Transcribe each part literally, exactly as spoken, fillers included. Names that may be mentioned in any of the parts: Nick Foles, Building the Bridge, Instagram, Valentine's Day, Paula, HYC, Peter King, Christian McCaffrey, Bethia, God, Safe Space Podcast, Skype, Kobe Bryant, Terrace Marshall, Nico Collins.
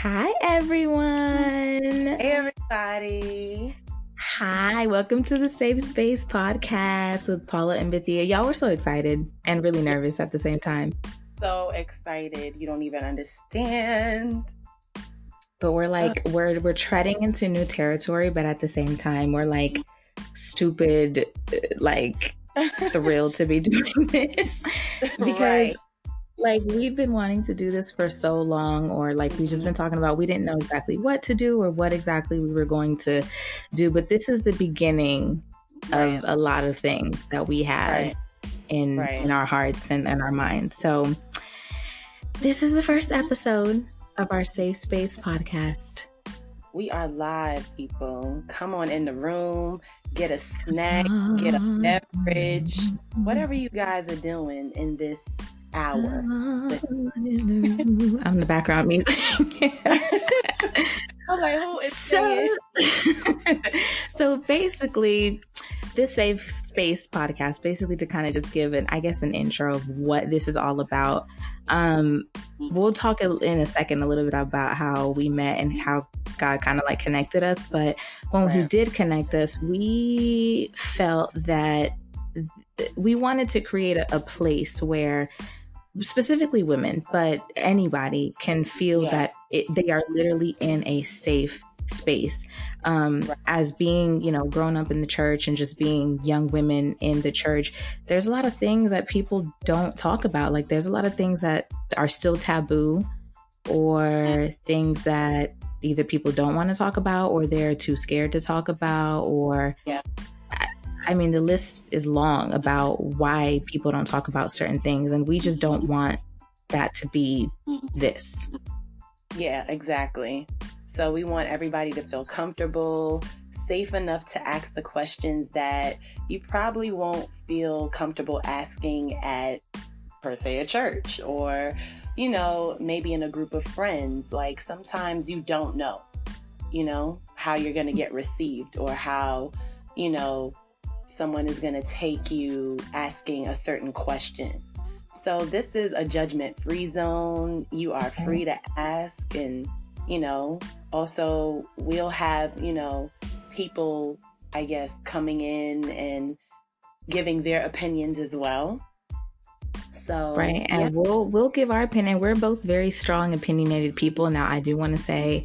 Hi, everyone. Hey, everybody. Hi, welcome to the Safe Space Podcast with Paula and Bethia. Y'all, we're so excited and really nervous at the same time. So excited. You don't even understand. But we're like, we're we're treading into new territory, but at the same time, we're like stupid, like thrilled to be doing this. Because... Right. Like, we've been wanting to do this for so long, or like we've just been talking about, we didn't know exactly what to do or what exactly we were going to do. But this is the beginning right. of a lot of things that we have right. in right. in our hearts and in our minds. So this is the first episode of our Safe Space Podcast. We are live, people. Come on in the room, get a snack, get a beverage, whatever you guys are doing in this hour. I'm the background music. I'm like, who is so, so basically this Safe Space Podcast, basically to kind of just give an, I guess, an intro of what this is all about. Um, we'll talk in a second a little bit about how we met and how God kind of like connected us. But when right. he did connect us, we felt that we wanted to create a, a place where specifically women, but anybody can feel yeah. that it, they are literally in a safe space. Um, right. As being, you know, grown up in the church and just being young women in the church, there's a lot of things that people don't talk about. Like, there's a lot of things that are still taboo, or things that either people don't want to talk about, or they're too scared to talk about, or... Yeah. I mean, the list is long about why people don't talk about certain things, and we just don't want that to be this. Yeah, exactly. So we want everybody to feel comfortable, safe enough to ask the questions that you probably won't feel comfortable asking at, per se, a church, or, you know, maybe in a group of friends. Like, sometimes you don't know, you know, how you're going to get received, or how, you know, someone is going to take you asking a certain question. So this is a judgment-free zone. You are free to ask. And, you know, also we'll have, you know, people, I guess, coming in and giving their opinions as well. So, right. And yeah. we'll, we'll give our opinion. We're both very strong, opinionated people. Now, I do want to say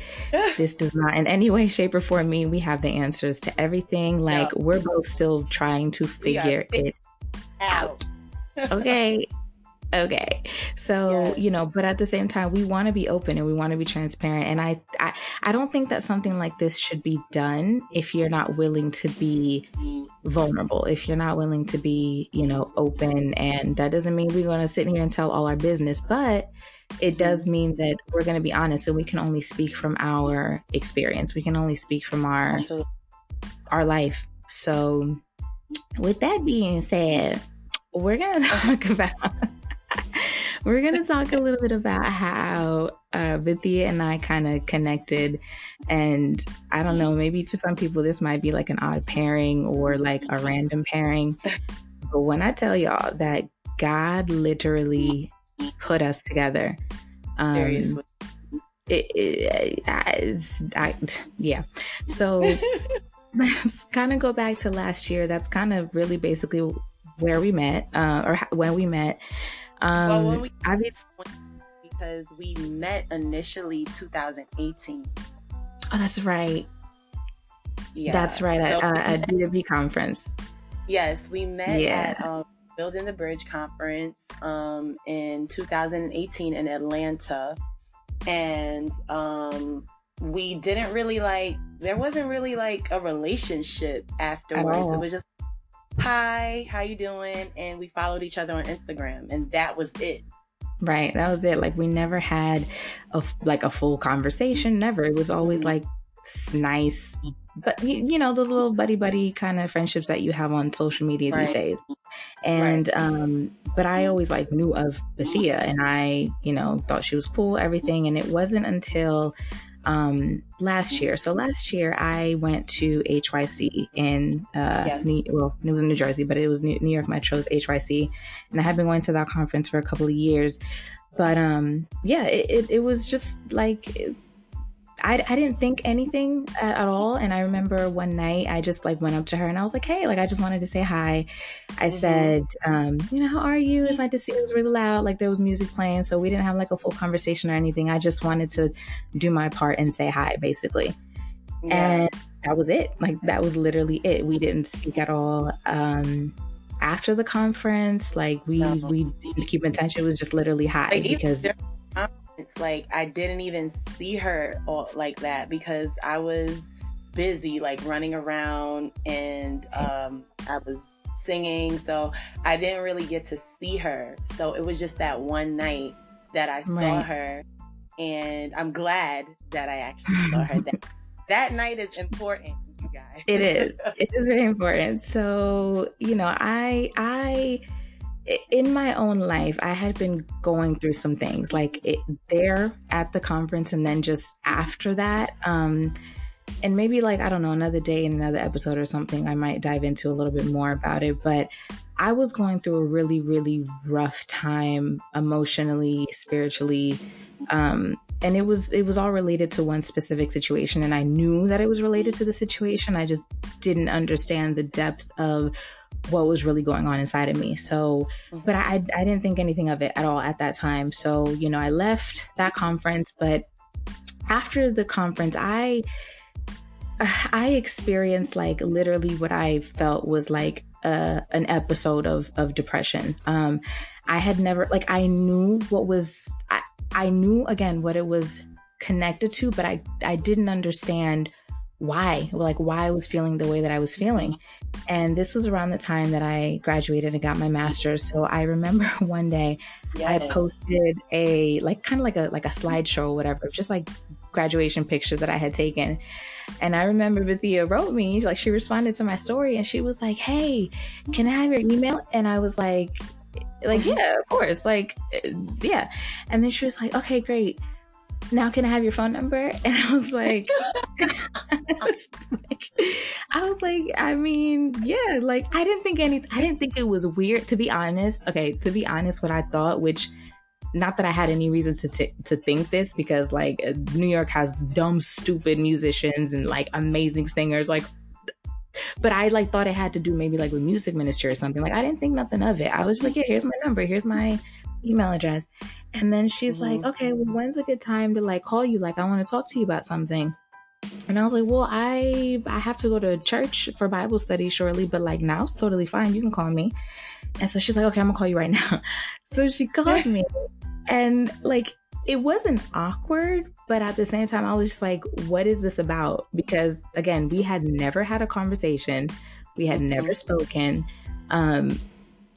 this does not in any way, shape, or form mean we have the answers to everything. Like, no. we're both still trying to figure it out. out. Okay. Okay. So, yeah. you know, but at the same time, we want to be open and we want to be transparent. And I, I, I don't think that something like this should be done if you're not willing to be vulnerable, if you're not willing to be, you know, open. And that doesn't mean we're going to sit here and tell all our business, but it does mean that we're going to be honest, and we can only speak from our experience. We can only speak from our, Absolutely. our life. So with that being said, we're going to talk about... We're going to talk a little bit about how uh, Bethia and I kind of connected. And I don't know, maybe for some people, this might be like an odd pairing or like a random pairing. But when I tell y'all that God literally put us together. Um, Seriously. It, it, it's, I, yeah. So let's kind of go back to last year. That's kind of really basically where we met uh, or when we met. Um, well, when we, obviously, because we met initially twenty eighteen. Oh, that's right. Yeah, that's right. So at, uh, at D W conference. Yes, we met yeah. at um, Building the Bridge conference um, in two thousand eighteen in Atlanta, and um, we didn't really like. There wasn't really like a relationship afterwards. It was just. Hi, how you doing? And we followed each other on Instagram, and that was it. Right, that was it. Like, we never had a like a full conversation. Never. It was always like nice, but you, you know, those little buddy buddy kind of friendships that you have on social media right. these days. And right. um, but I always like knew of Bethia, and I, you know, thought she was cool, everything. And it wasn't until um last year so last year I went to H Y C in uh yes. New, well it was in New Jersey, but it was New, New York Metro's H Y C, and I had been going to that conference for a couple of years. But um yeah it, it, it was just like it, I, I didn't think anything at, at all. And I remember one night I just like went up to her and I was like, hey, like, I just wanted to say hi. I mm-hmm. said, um, you know, how are you? It's nice to see you. It was really loud. Like there was music playing. So we didn't have like a full conversation or anything. I just wanted to do my part and say hi, basically. Yeah. And that was it. Like that was literally it. We didn't speak at all. Um, after the conference, like we, no. we didn't keep in touch. It was just literally hi like, because... It's like I didn't even see her all, like that because I was busy like running around and um, I was singing, so I didn't really get to see her. So it was just that one night that I saw right. her, and I'm glad that I actually saw her. That that night is important, you guys. It is. It is very important. So you know, I I. in my own life, I had been going through some things like it, there at the conference and then just after that. Um, and maybe like, I don't know, another day in another episode or something, I might dive into a little bit more about it. But I was going through a really, really rough time emotionally, spiritually. Um, and it was it was all related to one specific situation. And I knew that it was related to the situation. I just didn't understand the depth of what was really going on inside of me. So, but I, I didn't think anything of it at all at that time. So, you know, I left that conference, but after the conference, I, I experienced like literally what I felt was like a, an episode of, of depression. Um, I had never, like, I knew what was, I, I knew again, what it was connected to, but I, I didn't understand why, like why I was feeling the way that I was feeling. And this was around the time that I graduated and got my master's. So I remember one day yes. I posted a, like, kind of like a, like a slideshow or whatever, just like graduation pictures that I had taken. And I remember Bethia wrote me, like she responded to my story and she was like, hey, can I have your email? And I was like, like, yeah, of course. Like, yeah. And then she was like, okay, great. Now can I have your phone number? And I was like, I was like, I was like, I mean, yeah, like I didn't think any, I didn't think it was weird to be honest. Okay. To be honest, what I thought, which not that I had any reason to, t- to think this because like New York has dumb, stupid musicians and like amazing singers, like, but I like thought it had to do maybe like with music ministry or something. Like I didn't think nothing of it. I was just like, yeah, here's my number. Here's my email address. And then she's mm-hmm. like, okay, well, when's a good time to like call you? Like, I want to talk to you about something. And I was like, well, I, I have to go to church for Bible study shortly, but like now it's totally fine. You can call me. And so she's like, okay, I'm gonna call you right now. So she called me and like, it wasn't awkward, but at the same time, I was just like, what is this about? Because again, we had never had a conversation. We had never spoken. Um,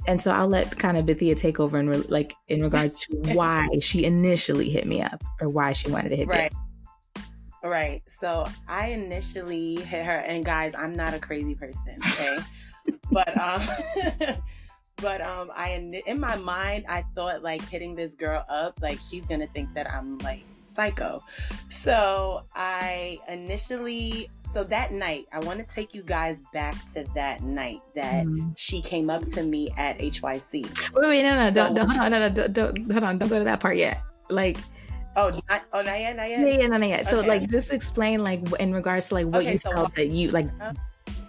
And so I'll let kind of Bethia take over in re- like in regards to why she initially hit me up or why she wanted to hit right. me up. Right. So I initially hit her, and guys, I'm not a crazy person, okay? but um, but um, I in my mind I thought like hitting this girl up, like she's gonna think that I'm like psycho. So I initially. So that night, I want to take you guys back to that night that mm-hmm. she came up to me at H Y C. Wait, wait, no, no, so don't, don't, she... hold on, no, no, don't, don't, hold on, don't go to that part yet. Like, oh, not, oh, not yet, not yet, yeah, yeah, not yet. Okay. So, like, just explain, like, in regards to like what okay, you so felt why... that you like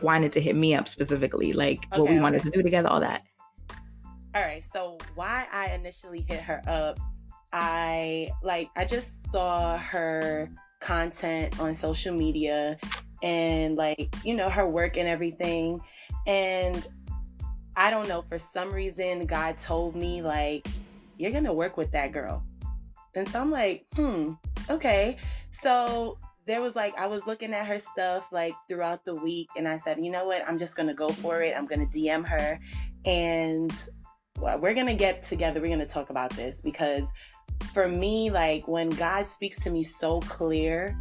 wanted to hit me up specifically, like okay, what we okay. wanted to do together, all that. All right. So why I initially hit her up, I like I just saw her content on social media. And like, you know, her work and everything. And I don't know, for some reason, God told me like, you're going to work with that girl. And so I'm like, hmm, okay. So there was like, I was looking at her stuff like throughout the week. And I said, you know what? I'm just going to go for it. I'm going to D M her. And well, we're going to get together. We're going to talk about this. Because for me, like when God speaks to me so clear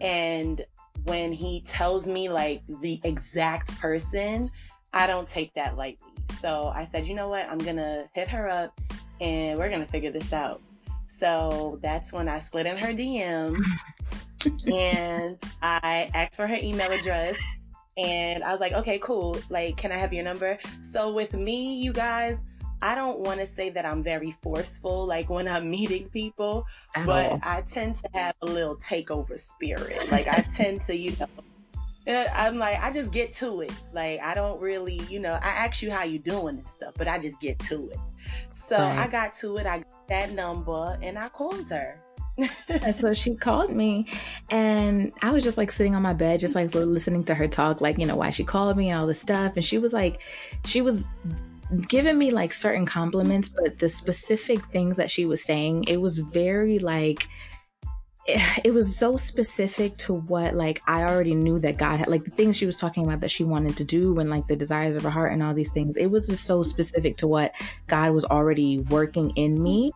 and when he tells me like the exact person, I don't take that lightly. So I said, you know what? I'm going to hit her up and we're going to figure this out. So that's when I slid in her D M and I asked for her email address and I was like, okay, cool. Like, can I have your number? So with me, you guys, I don't want to say that I'm very forceful, like when I'm meeting people, Ow. but I tend to have a little takeover spirit. Like I tend to, you know, I'm like, I just get to it. Like, I don't really, you know, I ask you how you doing and stuff, but I just get to it. So right. I got to it. I got that number and I called her. And so she called me and I was just like sitting on my bed, just like listening to her talk, like, you know, why she called me and all this stuff. And she was like, she was giving me like certain compliments, but the specific things that she was saying, it was very like, it, it was so specific to what like I already knew that God had, like the things she was talking about that she wanted to do and like the desires of her heart and all these things. It was just so specific to what God was already working in me.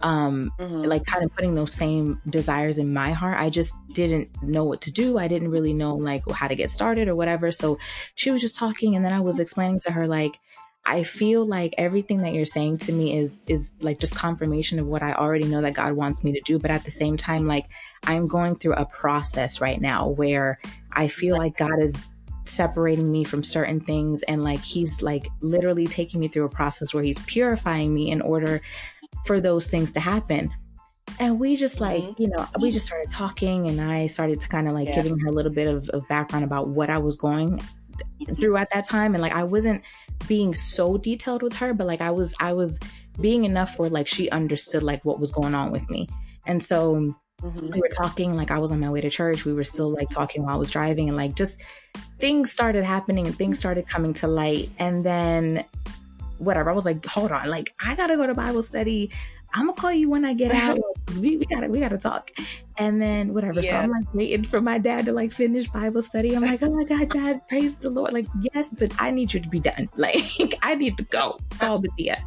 Um, mm-hmm. Like kind of putting those same desires in my heart. I just didn't know what to do. I didn't really know like how to get started or whatever. So she was just talking. And then I was explaining to her, like, I feel like everything that you're saying to me is, is like just confirmation of what I already know that God wants me to do. But at the same time, like I'm going through a process right now where I feel like God is separating me from certain things. And like, he's like literally taking me through a process where he's purifying me in order for those things to happen. And we just like, mm-hmm. you know, we just started talking and I started to kind of like yeah. giving her a little bit of, of background about what I was going through at that time. And like, I wasn't being so detailed with her, but like I was, I was being enough where like she understood like what was going on with me. And so mm-hmm. we were talking, like I was on my way to church. We were still like talking while I was driving and like just things started happening and things started coming to light. And then whatever. I was like, hold on, like I gotta go to Bible study. I'm gonna call you when I get out. We, we gotta we gotta talk. And then whatever. Yeah. So I'm like waiting for my dad to like finish Bible study. I'm like, oh my God, Dad, praise the Lord. Like, yes, but I need you to be done. Like I need to go. Call Bethia.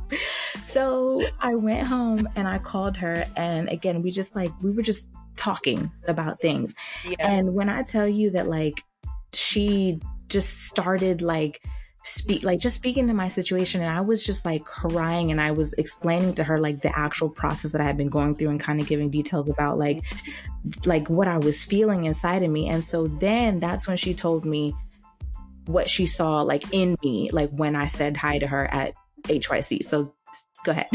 So I went home and I called her. And again, we just like we were just talking about things. Yeah. And when I tell you that like she just started like speak like just speaking to my situation, and I was just like crying, and I was explaining to her like the actual process that I had been going through and kind of giving details about like like what I was feeling inside of me. And so then that's when she told me what she saw like in me, like when I said hi to her at H Y C. So go ahead.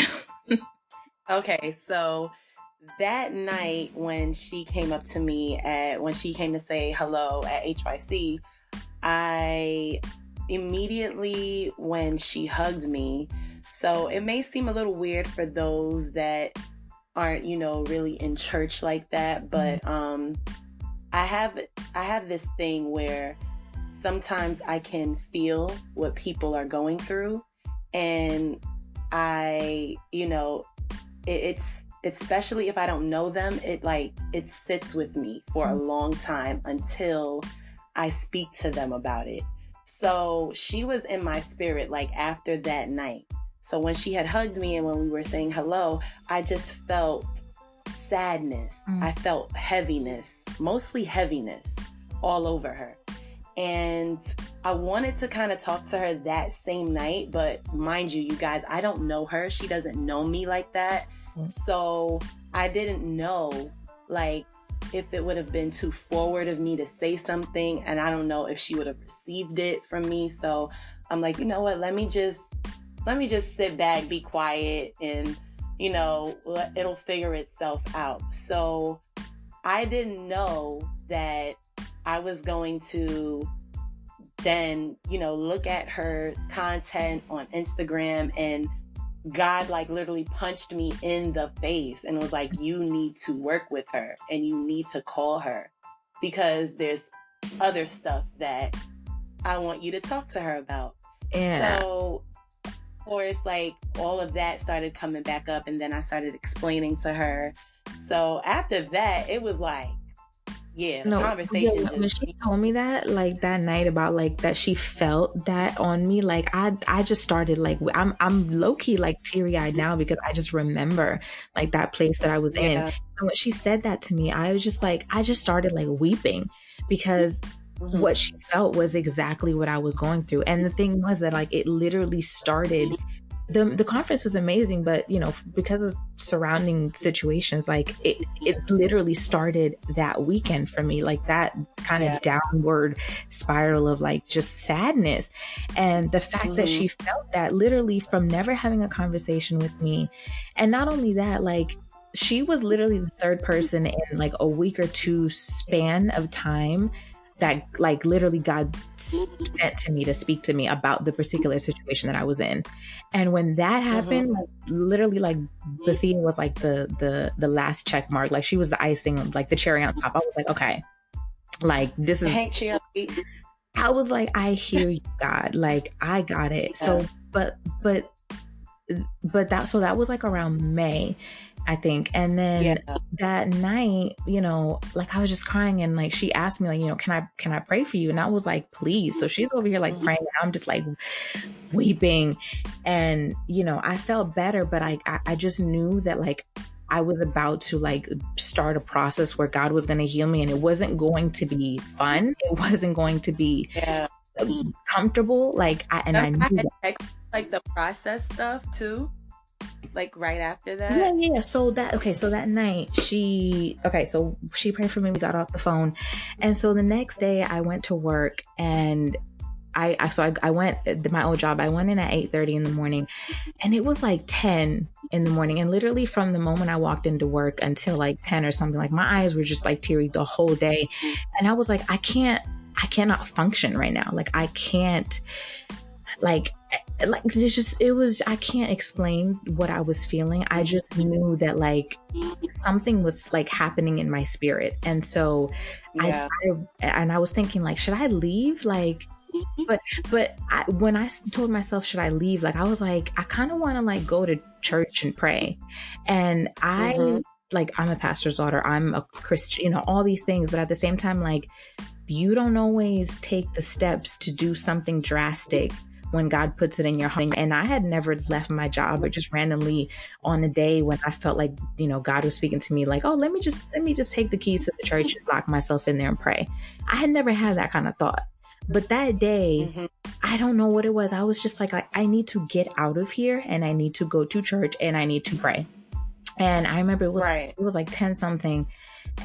Okay, so that night when she came up to me at when she came to say hello at H Y C, I immediately when she hugged me. So it may seem a little weird for those that aren't, you know, really in church like that, but um I have I have this thing where sometimes I can feel what people are going through, and I, you know, it, it's especially if I don't know them, it like it sits with me for a long time until I speak to them about it. So she was in my spirit like after that night. So when she had hugged me and when we were saying hello, I just felt sadness. Mm. I felt heaviness, mostly heaviness all over her. And I wanted to kind of talk to her that same night. But mind you, you guys, I don't know her. She doesn't know me like that. Mm. So I didn't know like if it would have been too forward of me to say something, and I don't know if she would have received it from me. So I'm like, you know what, let me just let me just sit back, be quiet, and you know, it'll figure itself out. So I didn't know that I was going to then, you know, look at her content on Instagram, and God like literally punched me in the face and was like, you need to work with her and you need to call her because there's other stuff that I want you to talk to her about. Yeah. So of course, like all of that started coming back up, and then I started explaining to her. So after that, it was like, yeah, no, conversation. Yeah, when she told me that, like that night about like that she felt that on me, like I I just started like I'm I'm low key like teary eyed now because I just remember like that place that I was yeah. in. And when she said that to me, I was just like I just started like weeping because mm-hmm. what she felt was exactly what I was going through. And the thing was that like it literally started The the conference was amazing, but, you know, because of surrounding situations, like it, it literally started that weekend for me, like that kind of yeah. downward spiral of like just sadness. And the fact mm. that she felt that literally from never having a conversation with me. And not only that, like she was literally the third person in like a week or two span of time that like literally God sent to me to speak to me about the particular situation that I was in. And when that happened, mm-hmm. like, literally like Bethia was like the, the, the last check mark. Like she was the icing, like the cherry on top. I was like, okay, like this is, hey, cheer. I was like, I hear you, God, like I got it. Yeah. So, but, but, but that, so that was like around May, I think. And then yeah. that night, you know, like I was just crying and like, she asked me like, you know, can I, can I pray for you? And I was like, please. So she's over here like praying and I'm just like weeping. And, you know, I felt better, but I, I, I just knew that like, I was about to like start a process where God was going to heal me, and it wasn't going to be fun. It wasn't going to be yeah. comfortable. Like, I, and I knew that. Like the process stuff too. Like right after that? Yeah, yeah. So that, okay. So that night she, okay. So she prayed for me. We got off the phone. And so the next day I went to work and I, I so I, I went, my old job, I went in at eight thirty in the morning and it was like ten in the morning. And literally from the moment I walked into work until like ten or something, like my eyes were just like teary the whole day. And I was like, I can't, I cannot function right now. Like I can't, like, like it's just, it was, I can't explain what I was feeling. I just knew that like something was like happening in my spirit. And so yeah. I, I, and I was thinking like, should I leave? Like, but, but I, when I told myself, should I leave? Like, I was like, I kind of want to like go to church and pray. And I mm-hmm. like, I'm a pastor's daughter. I'm a Christian, you know, all these things, but at the same time, like you don't always take the steps to do something drastic when God puts it in your heart. And I had never left my job, or just randomly on a day when I felt like, you know, God was speaking to me like, oh, let me just, let me just take the keys to the church and lock myself in there and pray. I had never had that kind of thought. But that day, mm-hmm. I don't know what it was. I was just like, I, I need to get out of here and I need to go to church and I need to pray. And I remember it was, right. it was like ten something.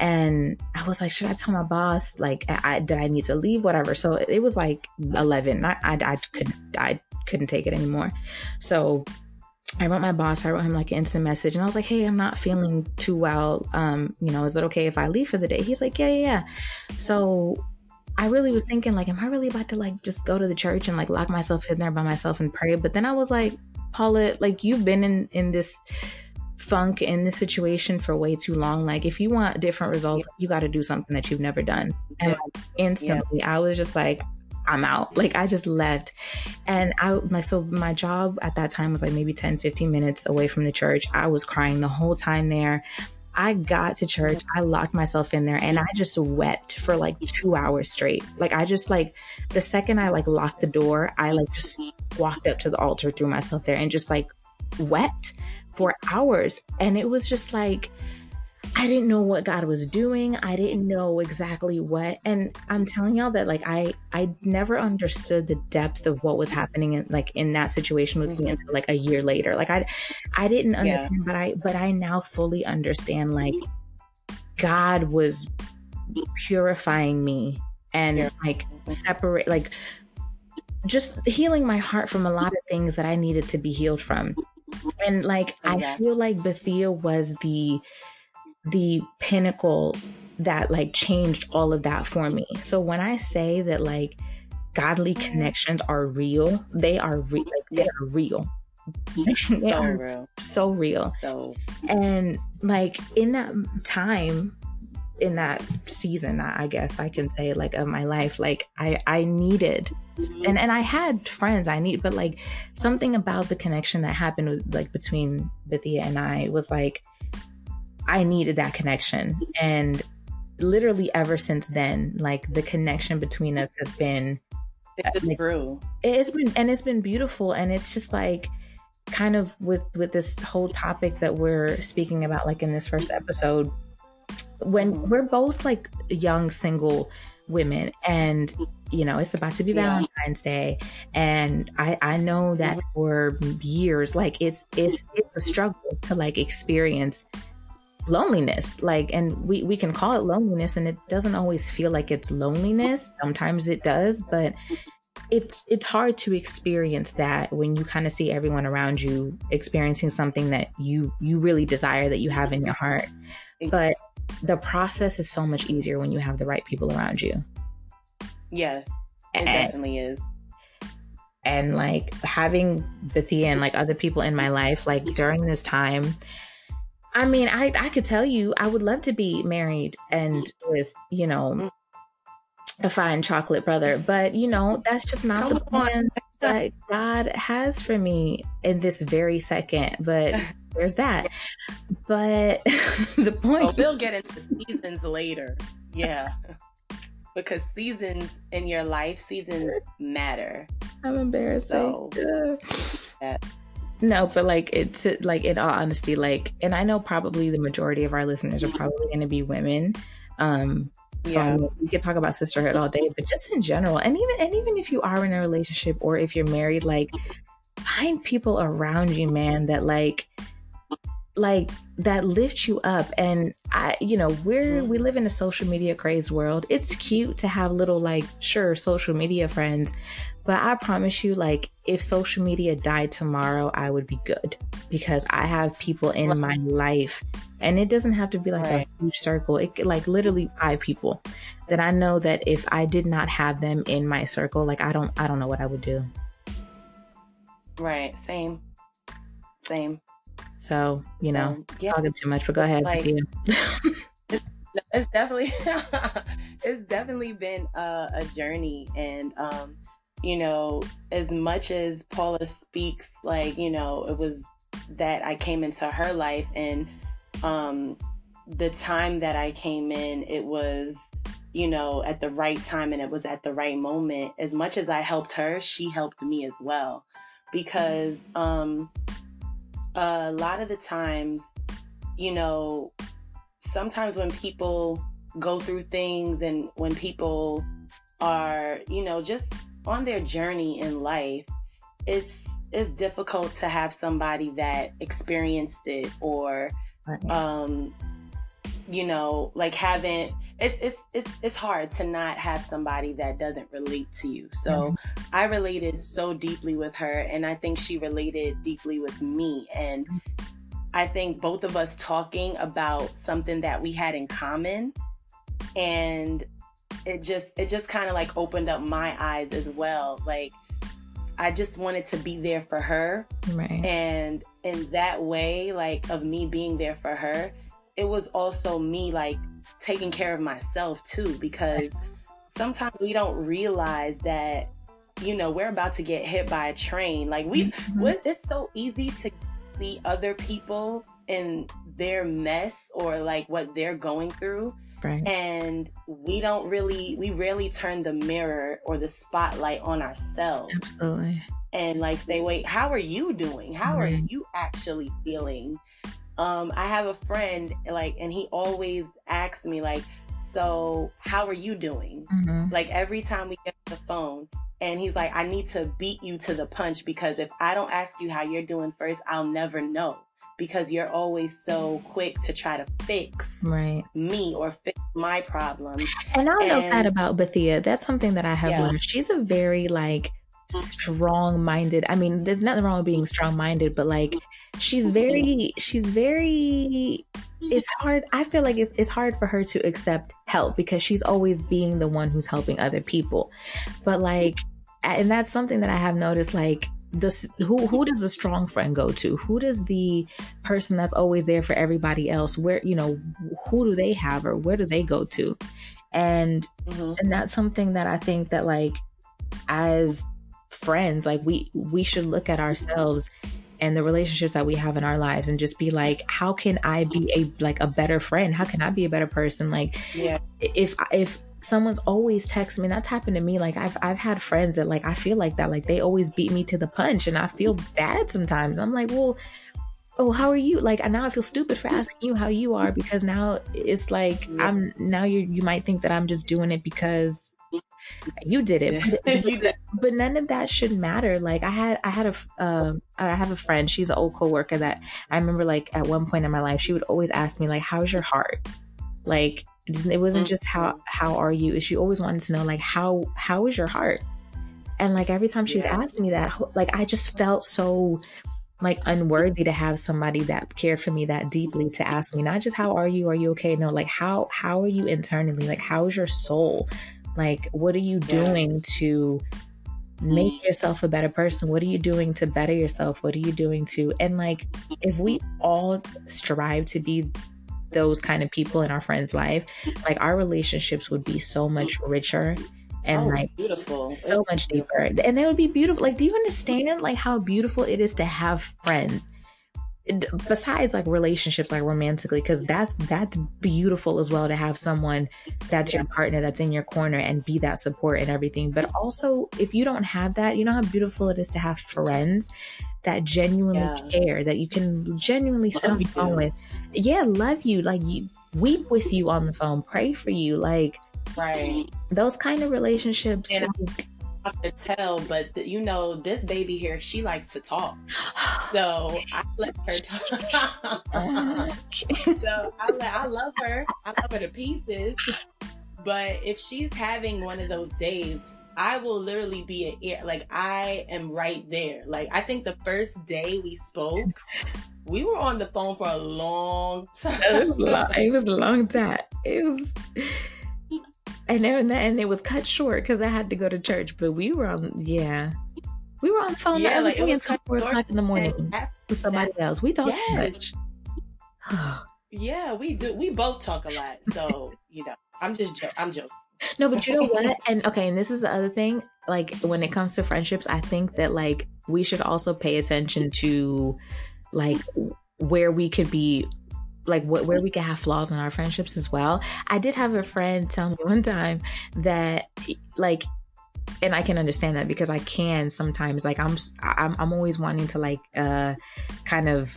And I was like, should I tell my boss like I, I, that I need to leave, whatever. So it, it was like eleven. I, I, I couldn't, I couldn't take it anymore. So I wrote my boss, I wrote him like an instant message and I was like, hey, I'm not feeling too well. Um, you know, is it okay if I leave for the day? He's like, yeah, yeah, yeah. So I really was thinking like, am I really about to like just go to the church and like lock myself in there by myself and pray? But then I was like, Paula, like you've been in, in this funk in this situation for way too long. Like if you want different results, yeah. you got to do something that you've never done. And like, instantly yeah. I was just like, I'm out. Like I just left. And I like, so my job at that time was like maybe ten, fifteen minutes away from the church. I was crying the whole time there. I got to church. I locked myself in there and I just wept for like two hours straight. Like I just like the second I like locked the door, I like just walked up to the altar, threw myself there and just like wept for hours. And it was just like, I didn't know what God was doing. I didn't know exactly what. And I'm telling y'all that like, I, I never understood the depth of what was happening in, like in that situation with mm-hmm. me until like a year later. Like I, I didn't understand, yeah. but I, but I now fully understand like God was purifying me and yeah. like separate, like just healing my heart from a lot of things that I needed to be healed from. And like, oh, yeah. I feel like Bethia was the, the pinnacle that like changed all of that for me. So when I say that like godly connections are real, they are real. Like, they are real. They are real. So real. So. And like in that time, in that season, I guess I can say like of my life, like I, I needed, and, and I had friends I need, but like something about the connection that happened with, like between Bethia and I was like, I needed that connection. And literally ever since then, like the connection between us has been, it's like, true. It's been, and it's been beautiful. And it's just like, kind of with, with this whole topic that we're speaking about, like in this first episode, when we're both like young single women and you know, it's about to be yeah. Valentine's Day. And I, I know that for years, like it's, it's, it's a struggle to like experience loneliness, like, and we, we can call it loneliness, and it doesn't always feel like it's loneliness. Sometimes it does, but it's, it's hard to experience that when you kind of see everyone around you experiencing something that you, you really desire, that you have in your heart. But the process is so much easier when you have the right people around you. Yes, it and, definitely is. And like having Bethia and like other people in my life, like during this time, I mean, I, I could tell you, I would love to be married and with, you know, a fine chocolate brother, but you know, that's just not Come the plan on. that God has for me in this very second. But there's that. But the point, oh, we'll get into seasons later. Yeah. Because seasons in your life, seasons matter. I'm embarrassed. So, yeah. No, but like it's like in all honesty, like, and I know probably the majority of our listeners are probably going to be women. Um, so yeah. I mean, we could talk about sisterhood all day, but just in general, and even and even if you are in a relationship or if you're married, like find people around you, man, that like. like that lifts you up. And I, you know, we're, we live in a social media crazed world. It's cute to have little, like, sure, social media friends, but I promise you, like, if social media died tomorrow, I would be good because I have people in my life, and it doesn't have to be like right. a huge circle. It like literally five people that I know that if I did not have them in my circle, like, I don't, I don't know what I would do. Right. Same, same. So, you know, um, yeah. talking too much, but go ahead. Like, it's, it's definitely, it's definitely been a, a journey. And, um, you know, as much as Paula speaks, like, you know, it was that I came into her life, and um, the time that I came in, it was, you know, at the right time, and it was at the right moment. As much as I helped her, she helped me as well, because, um, Uh, a lot of the times, you know, sometimes when people go through things and when people are, you know, just on their journey in life, it's it's difficult to have somebody that experienced it or, um, you know, like haven't. It's it's it's it's hard to not have somebody that doesn't relate to you. So mm-hmm. I related so deeply with her, and I think she related deeply with me. And I think both of us talking about something that we had in common, and it just it just kind of like opened up my eyes as well. Like I just wanted to be there for her, right. and in that way, like of me being there for her, it was also me like. taking care of myself too, because sometimes we don't realize that, you know, we're about to get hit by a train. Like we, mm-hmm. it's so easy to see other people in their mess or like what they're going through. Right. And we don't really, we rarely turn the mirror or the spotlight on ourselves. Absolutely. And like say, wait, how are you doing? How right. are you actually feeling? Um, I have a friend, like, and he always asks me, like, so how are you doing? Mm-hmm. Like, every time we get on the phone, and he's like, I need to beat you to the punch, because if I don't ask you how you're doing first, I'll never know, because you're always so quick to try to fix right. me or fix my problems. And I don't know that about Bethia. That's something that I have yeah. learned. She's a very, like... strong-minded. I mean, there's nothing wrong with being strong-minded, but like she's very she's very it's hard. I feel like it's it's hard for her to accept help, because she's always being the one who's helping other people. But like, and that's something that I have noticed, like this, who who does the strong friend go to? Who does the person that's always there for everybody else, where, you know, who do they have, or where do they go to? And mm-hmm. and that's something that I think that like as friends, like we we should look at ourselves and the relationships that we have in our lives and just be like, how can I be a like a better friend? How can I be a better person? Like yeah. if if someone's always texting me, and that's happened to me, like I've I've had friends that like I feel like that, like they always beat me to the punch, and I feel bad sometimes. I'm like, well, oh, how are you? Like now I feel stupid for asking you how you are, because now it's like yeah. I'm now you you might think that I'm just doing it because You did it. Yeah. But, you did. But none of that should matter. Like I had, I had a, um, I have a friend, she's an old coworker that I remember like at one point in my life, she would always ask me like, how's your heart? Like, it wasn't just how, how are you? She always wanted to know like, how, how is your heart? And like, every time she yeah. would ask me that, like, I just felt so like unworthy to have somebody that cared for me that deeply to ask me, not just how are you? Are you okay? No, like how, how are you internally? Like, how is your soul? Like, what are you doing yeah. to make yourself a better person? What are you doing to better yourself? What are you doing to, and like, if we all strive to be those kind of people in our friend's life, like our relationships would be so much richer and oh, like beautiful. So it's much beautiful. Deeper. And they would be beautiful. Like, do you understand like how beautiful it is to have friends? Besides like relationships, like romantically, because that's that's beautiful as well to have someone that's yeah. your partner, that's in your corner and be that support and everything. But also if you don't have that, you know how beautiful it is to have friends that genuinely yeah. care, that you can genuinely sit on the phone with. Yeah, love you. Like you weep with you on the phone, pray for you, like right. Those kind of relationships. And like, I could tell, but th- you know, this baby here, she likes to talk. So I let her talk. so I, let, I love her. I love her to pieces. But if she's having one of those days, I will literally be an ear. Like I am right there. Like I think the first day we spoke, we were on the phone for a long time. It was, long, it was a long time. It was. And then, and it was cut short because I had to go to church. But we were on, yeah, we were on the phone. Yeah, like it was cut four o'clock in the morning with somebody else. We talk too much. Yeah, we do. We both talk a lot. So you know, I'm just, jo- I'm joking. No, but you know what? And okay, and this is the other thing. Like when it comes to friendships, I think that like we should also pay attention to like where we could be. Like what, where we can have flaws in our friendships as well. I did have a friend tell me one time that like, and I can understand that because I can sometimes like, I'm, I'm, I'm always wanting to like, uh, kind of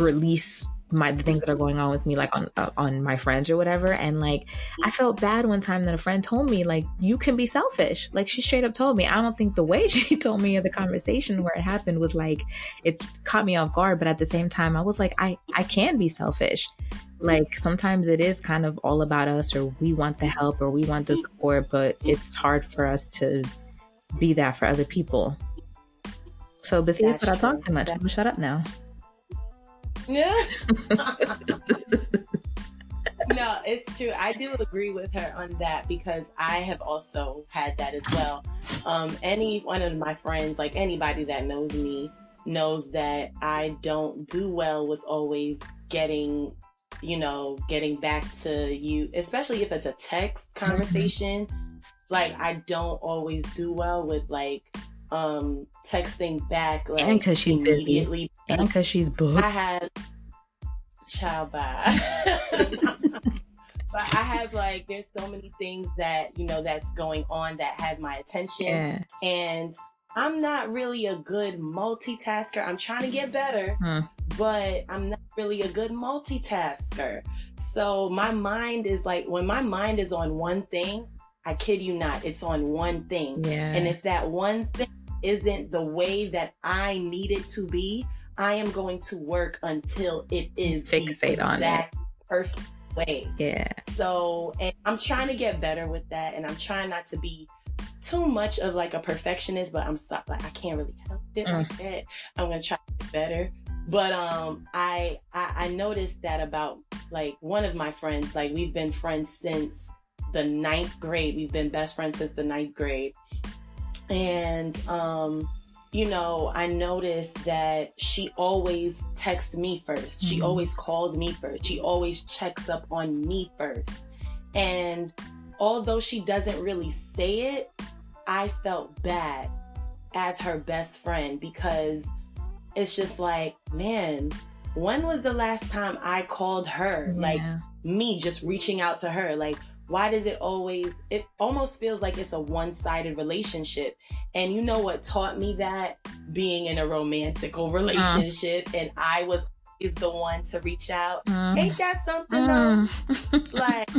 release my, the things that are going on with me, like on, uh, on my friends or whatever. And like, I felt bad one time that a friend told me like, you can be selfish. Like she straight up told me, I don't think the way she told me in the conversation where it happened was like, it caught me off guard. But at the same time, I was like, I, I can be selfish. Like sometimes it is kind of all about us, or we want the help or we want the support, but it's hard for us to be that for other people. So Bethia said I talk too much. I'm gonna shut up now. Yeah. No, it's true. I do agree with her on that because I have also had that as well. Um, any one of my friends, like anybody that knows me, knows that I don't do well with always getting, you know, getting back to you, especially if it's a text conversation. Like I don't always do well with like um texting back like and because she's busy and because she's booked. I had child bye but I have like there's so many things that you know that's going on that has my attention yeah. and I'm not really a good multitasker. I'm trying to get better hmm. but I'm not really a good multitasker, so my mind is like when my mind is on one thing, I kid you not, it's on one thing yeah. and if that one thing isn't the way that I need it to be, I am going to work until it is fixate the exact on it. Perfect way. Yeah. So, and I'm trying to get better with that, and I'm trying not to be too much of like a perfectionist, but I'm so, like I can't really help it mm. like that. I'm gonna try to get better, but um, I, I I noticed that about like one of my friends, like we've been friends since the ninth grade. We've been best friends since the ninth grade. And, um, you know, I noticed that she always texts me first. She mm-hmm. always called me first. She always checks up on me first. And although she doesn't really say it, I felt bad as her best friend because it's just like, man, when was the last time I called her? Yeah. Like me just reaching out to her, like, why does it always, it almost feels like it's a one-sided relationship. And you know what taught me that? Being in a romantical relationship. Uh. And I was is the one to reach out. Mm. Ain't that something mm. though? Like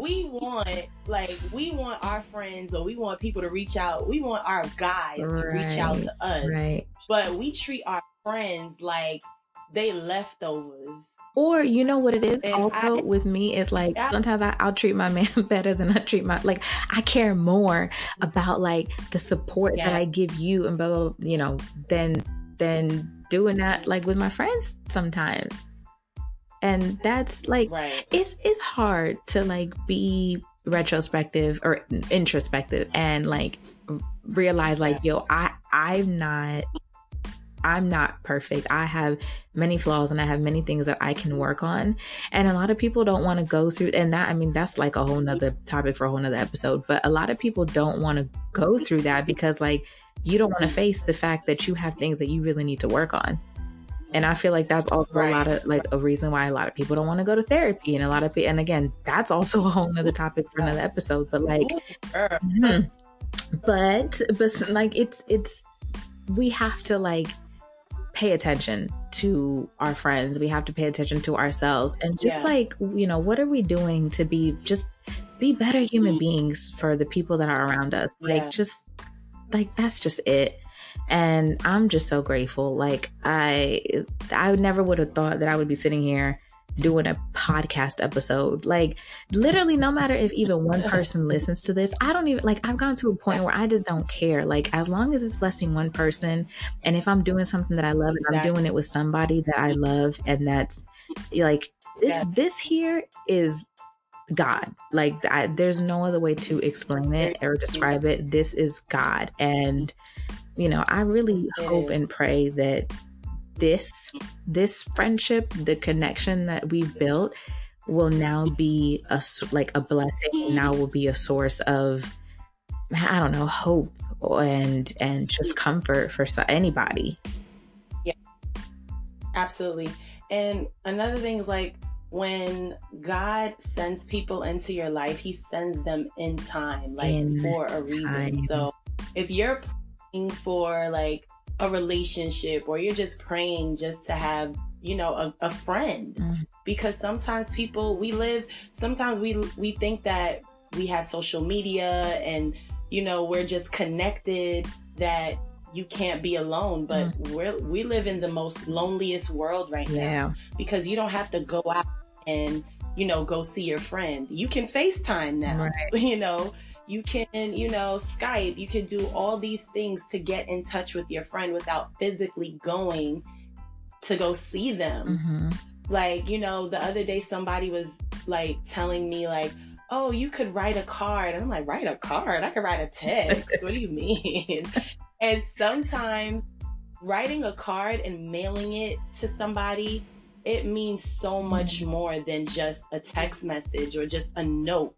we want, like we want our friends or we want people to reach out. We want our guys right. to reach out to us, right. but we treat our friends like they leftovers. Or you know what it is and also I, with me is like I, sometimes I, I'll treat my man better than I treat my, like I care more about like the support yeah. that I give you and blah, blah, blah, you know, than than doing that like with my friends sometimes. And that's like right. it's it's hard to like be retrospective or introspective and like realize like yeah. yo I I'm not I'm not perfect. I have many flaws and I have many things that I can work on. And a lot of people don't want to go through, and that, I mean, that's like a whole nother topic for a whole nother episode, but a lot of people don't want to go through that because like, you don't want to face the fact that you have things that you really need to work on. And I feel like that's also right. a lot of like a reason why a lot of people don't want to go to therapy and a lot of people, and again, that's also a whole nother topic for another episode, but like, mm, but, but like, it's, it's, we have to like, pay attention to our friends. We have to pay attention to ourselves and just yeah. like, you know, what are we doing to be just be better human beings for the people that are around us? Like yeah. just like, that's just it. And I'm just so grateful. Like I, I never would have thought that I would be sitting here doing a podcast episode. Like literally no matter if even one person listens to this, I don't even like I've gotten to a point where I just don't care. Like as long as it's blessing one person and if I'm doing something that I love exactly. and I'm doing it with somebody that I love and that's like this yeah. this here is God. Like I, there's no other way to explain it or describe it. This is God. And you know I really yeah. hope and pray that This this friendship, the connection that we've built, will now be a like a blessing. Now will be a source of, I don't know, hope and and just comfort for anybody. Yeah, absolutely. And another thing is like when God sends people into your life, He sends them in time, like in for a reason. Time. So if you're praying for like a relationship or you're just praying just to have, you know, a, a friend mm. because sometimes people we live, sometimes we, we think that we have social media and, you know, we're just connected that you can't be alone, but mm. we're, we live in the most loneliest world right yeah. now because you don't have to go out and, you know, go see your friend. You can FaceTime now, right. you know, you can, you know, Skype, you can do all these things to get in touch with your friend without physically going to go see them. Mm-hmm. Like, you know, the other day somebody was like telling me like, oh, you could write a card. And I'm like, write a card? I could write a text. What do you mean? And sometimes writing a card and mailing it to somebody, it means so much mm-hmm. more than just a text message or just a note.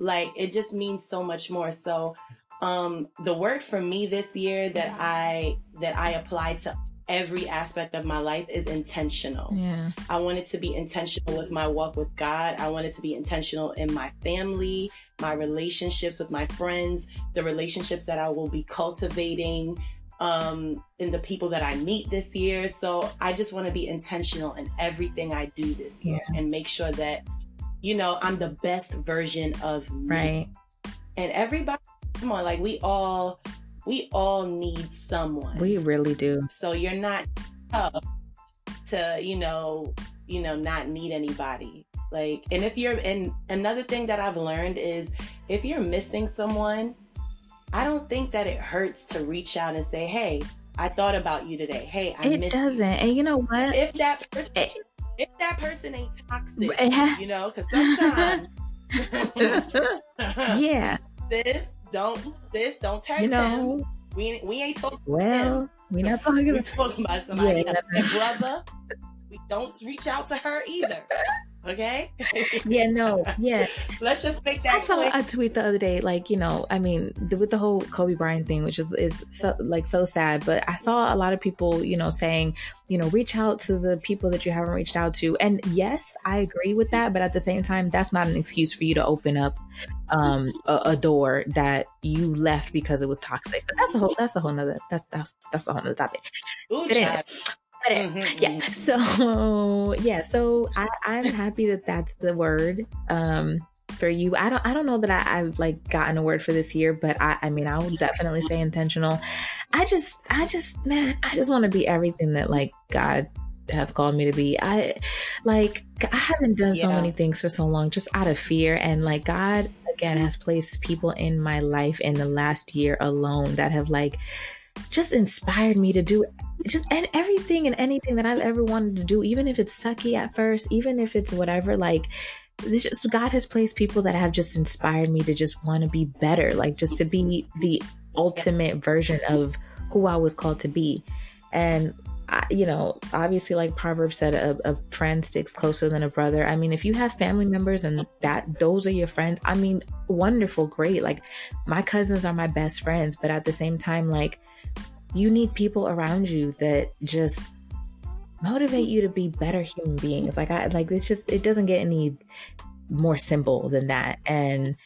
Like, it just means so much more. So, um, the word for me this year that I, that I apply to every aspect of my life is intentional. Yeah. I wanted to be intentional with my walk with God. I wanted to be intentional in my family, my relationships with my friends, the relationships that I will be cultivating, um, in the people that I meet this year. So I just want to be intentional in everything I do this year yeah. and make sure that, you know, I'm the best version of me. Right. And everybody, come on, like we all, we all need someone. We really do. So you're not tough to, you know, you know, not need anybody. Like, and if you're, and another thing that I've learned is if you're missing someone, I don't think that it hurts to reach out and say, hey, I thought about you today. Hey, I miss you. It doesn't. And you know what? If that person... It- If that person ain't toxic, you know, because sometimes, yeah, sis, don't sis, don't text you know, him. We we ain't talking. Well, him. we not talking. We talking about somebody yeah. else. Brother, we don't reach out to her either. Okay. yeah. No. Yeah. Let's just make that. I saw clear. a tweet the other day, like you know, I mean, the, with the whole Kobe Bryant thing, which is is so, like so sad. But I saw a lot of people, you know, saying, you know, reach out to the people that you haven't reached out to. And yes, I agree with that. But at the same time, that's not an excuse for you to open up um, a, a door that you left because it was toxic. But that's a whole. That's a whole nother. That's that's that's a whole nother topic. Ooh, got it. Mm-hmm. Yeah. So yeah. So I, I'm happy that that's the word um, for you. I don't. I don't know that I, I've like gotten a word for this year, but I. I mean, I will definitely say intentional. I just. I just. Man. I just want to be everything that like God has called me to be. I like. I haven't done yeah. so many things for so long, just out of fear, and like God again has placed people in my life in the last year alone that have like just inspired me to do just and everything and anything that I've ever wanted to do, even if it's sucky at first, even if it's whatever. Like this, just God has placed people that have just inspired me to just want to be better, like just to be the ultimate version of who I was called to be. And I, you know, obviously, like Proverbs said, a, a friend sticks closer than a brother. I mean, if you have family members and that those are your friends, I mean, wonderful, great. Like my cousins are my best friends, but at the same time, like you need people around you that just motivate you to be better human beings. Like I, like it's just, it doesn't get any more simple than that. And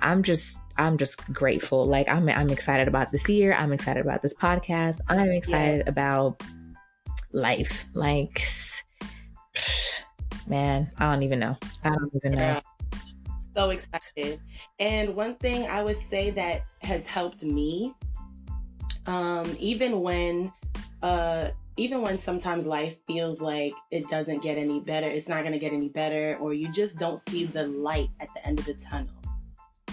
I'm just, I'm just grateful. Like I'm, I'm excited about this year. I'm excited about this podcast. I'm excited yeah. about life. Like man, I don't even know. I don't even know. So excited. And one thing I would say that has helped me, um, even when uh even when sometimes life feels like it doesn't get any better, it's not gonna get any better, or you just don't see the light at the end of the tunnel.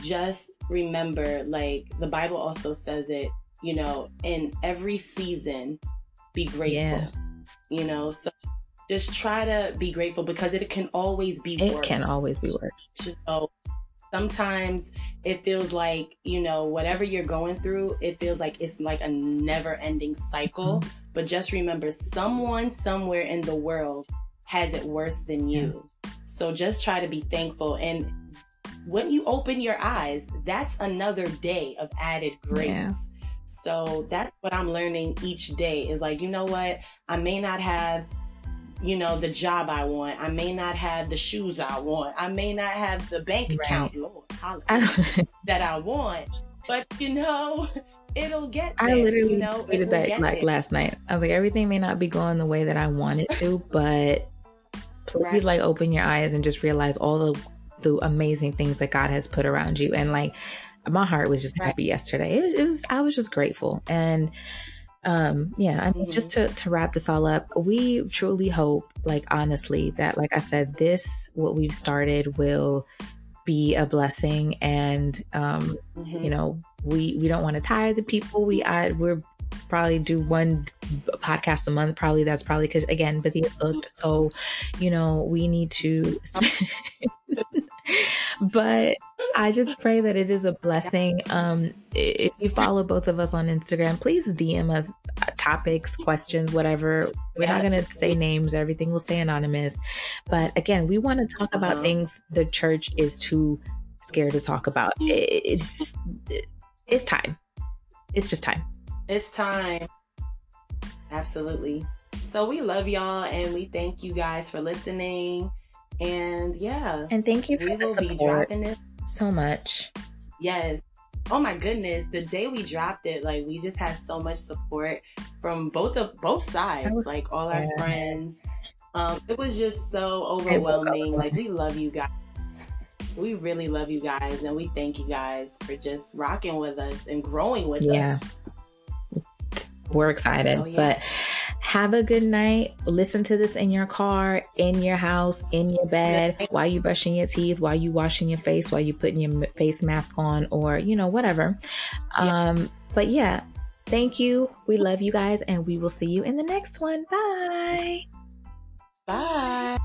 Just remember, like the Bible also says it, you know, in every season, be grateful. Yeah. You know, so just try to be grateful because it can always be it worse. It can always be worse. So sometimes it feels like, you know, whatever you're going through, it feels like it's like a never-ending cycle. Mm-hmm. But just remember, someone somewhere in the world has it worse than you. Yeah. So just try to be thankful. And when you open your eyes, that's another day of added grace. Yeah. So that's what I'm learning each day is like, you know what? I may not have, you know, the job I want. I may not have the shoes I want. I may not have the bank right. account, Lord, hallelujah, that I want. But, you know, it'll get there. I literally you know, tweeted that like there. last night. I was like, everything may not be going the way that I want it to, but please right. like open your eyes and just realize all the, the amazing things that God has put around you. And like, my heart was just happy right. yesterday. It, it was, I was just grateful. And, um, yeah, I mean, mm-hmm. just to, to wrap this all up, we truly hope, like, honestly, that, like I said, this, what we've started will be a blessing. And, um, mm-hmm. you know, we, we don't want to tire the people. We, I, we're probably do one podcast a month. Probably that's probably because again, but the, so, you know, we need to, but I just pray that it is a blessing. Um, if you follow both of us on Instagram, please D M us topics, questions, whatever. We're not going to say names. Everything will stay anonymous. But again, we want to talk about things the church is too scared to talk about. It's, it's time. It's just time. It's time. Absolutely. So we love y'all and we thank you guys for listening. And yeah. And thank you for we the will support. Be dropping this. So much. Yes. Oh my goodness. The day we dropped it, like we just had so much support from both of both sides, was, like all yeah. our friends. Um, it was just so overwhelming. Like we love you guys. We really love you guys. And we thank you guys for just rocking with us and growing with yeah. us. We're excited, oh, yeah. but have a good night. Listen to this in your car, in your house, in your bed, yeah. while you're brushing your teeth, while you're washing your face, while you're putting your face mask on, or, you know, whatever. Yeah. Um, but yeah, thank you. We love you guys, and we will see you in the next one. Bye. Bye.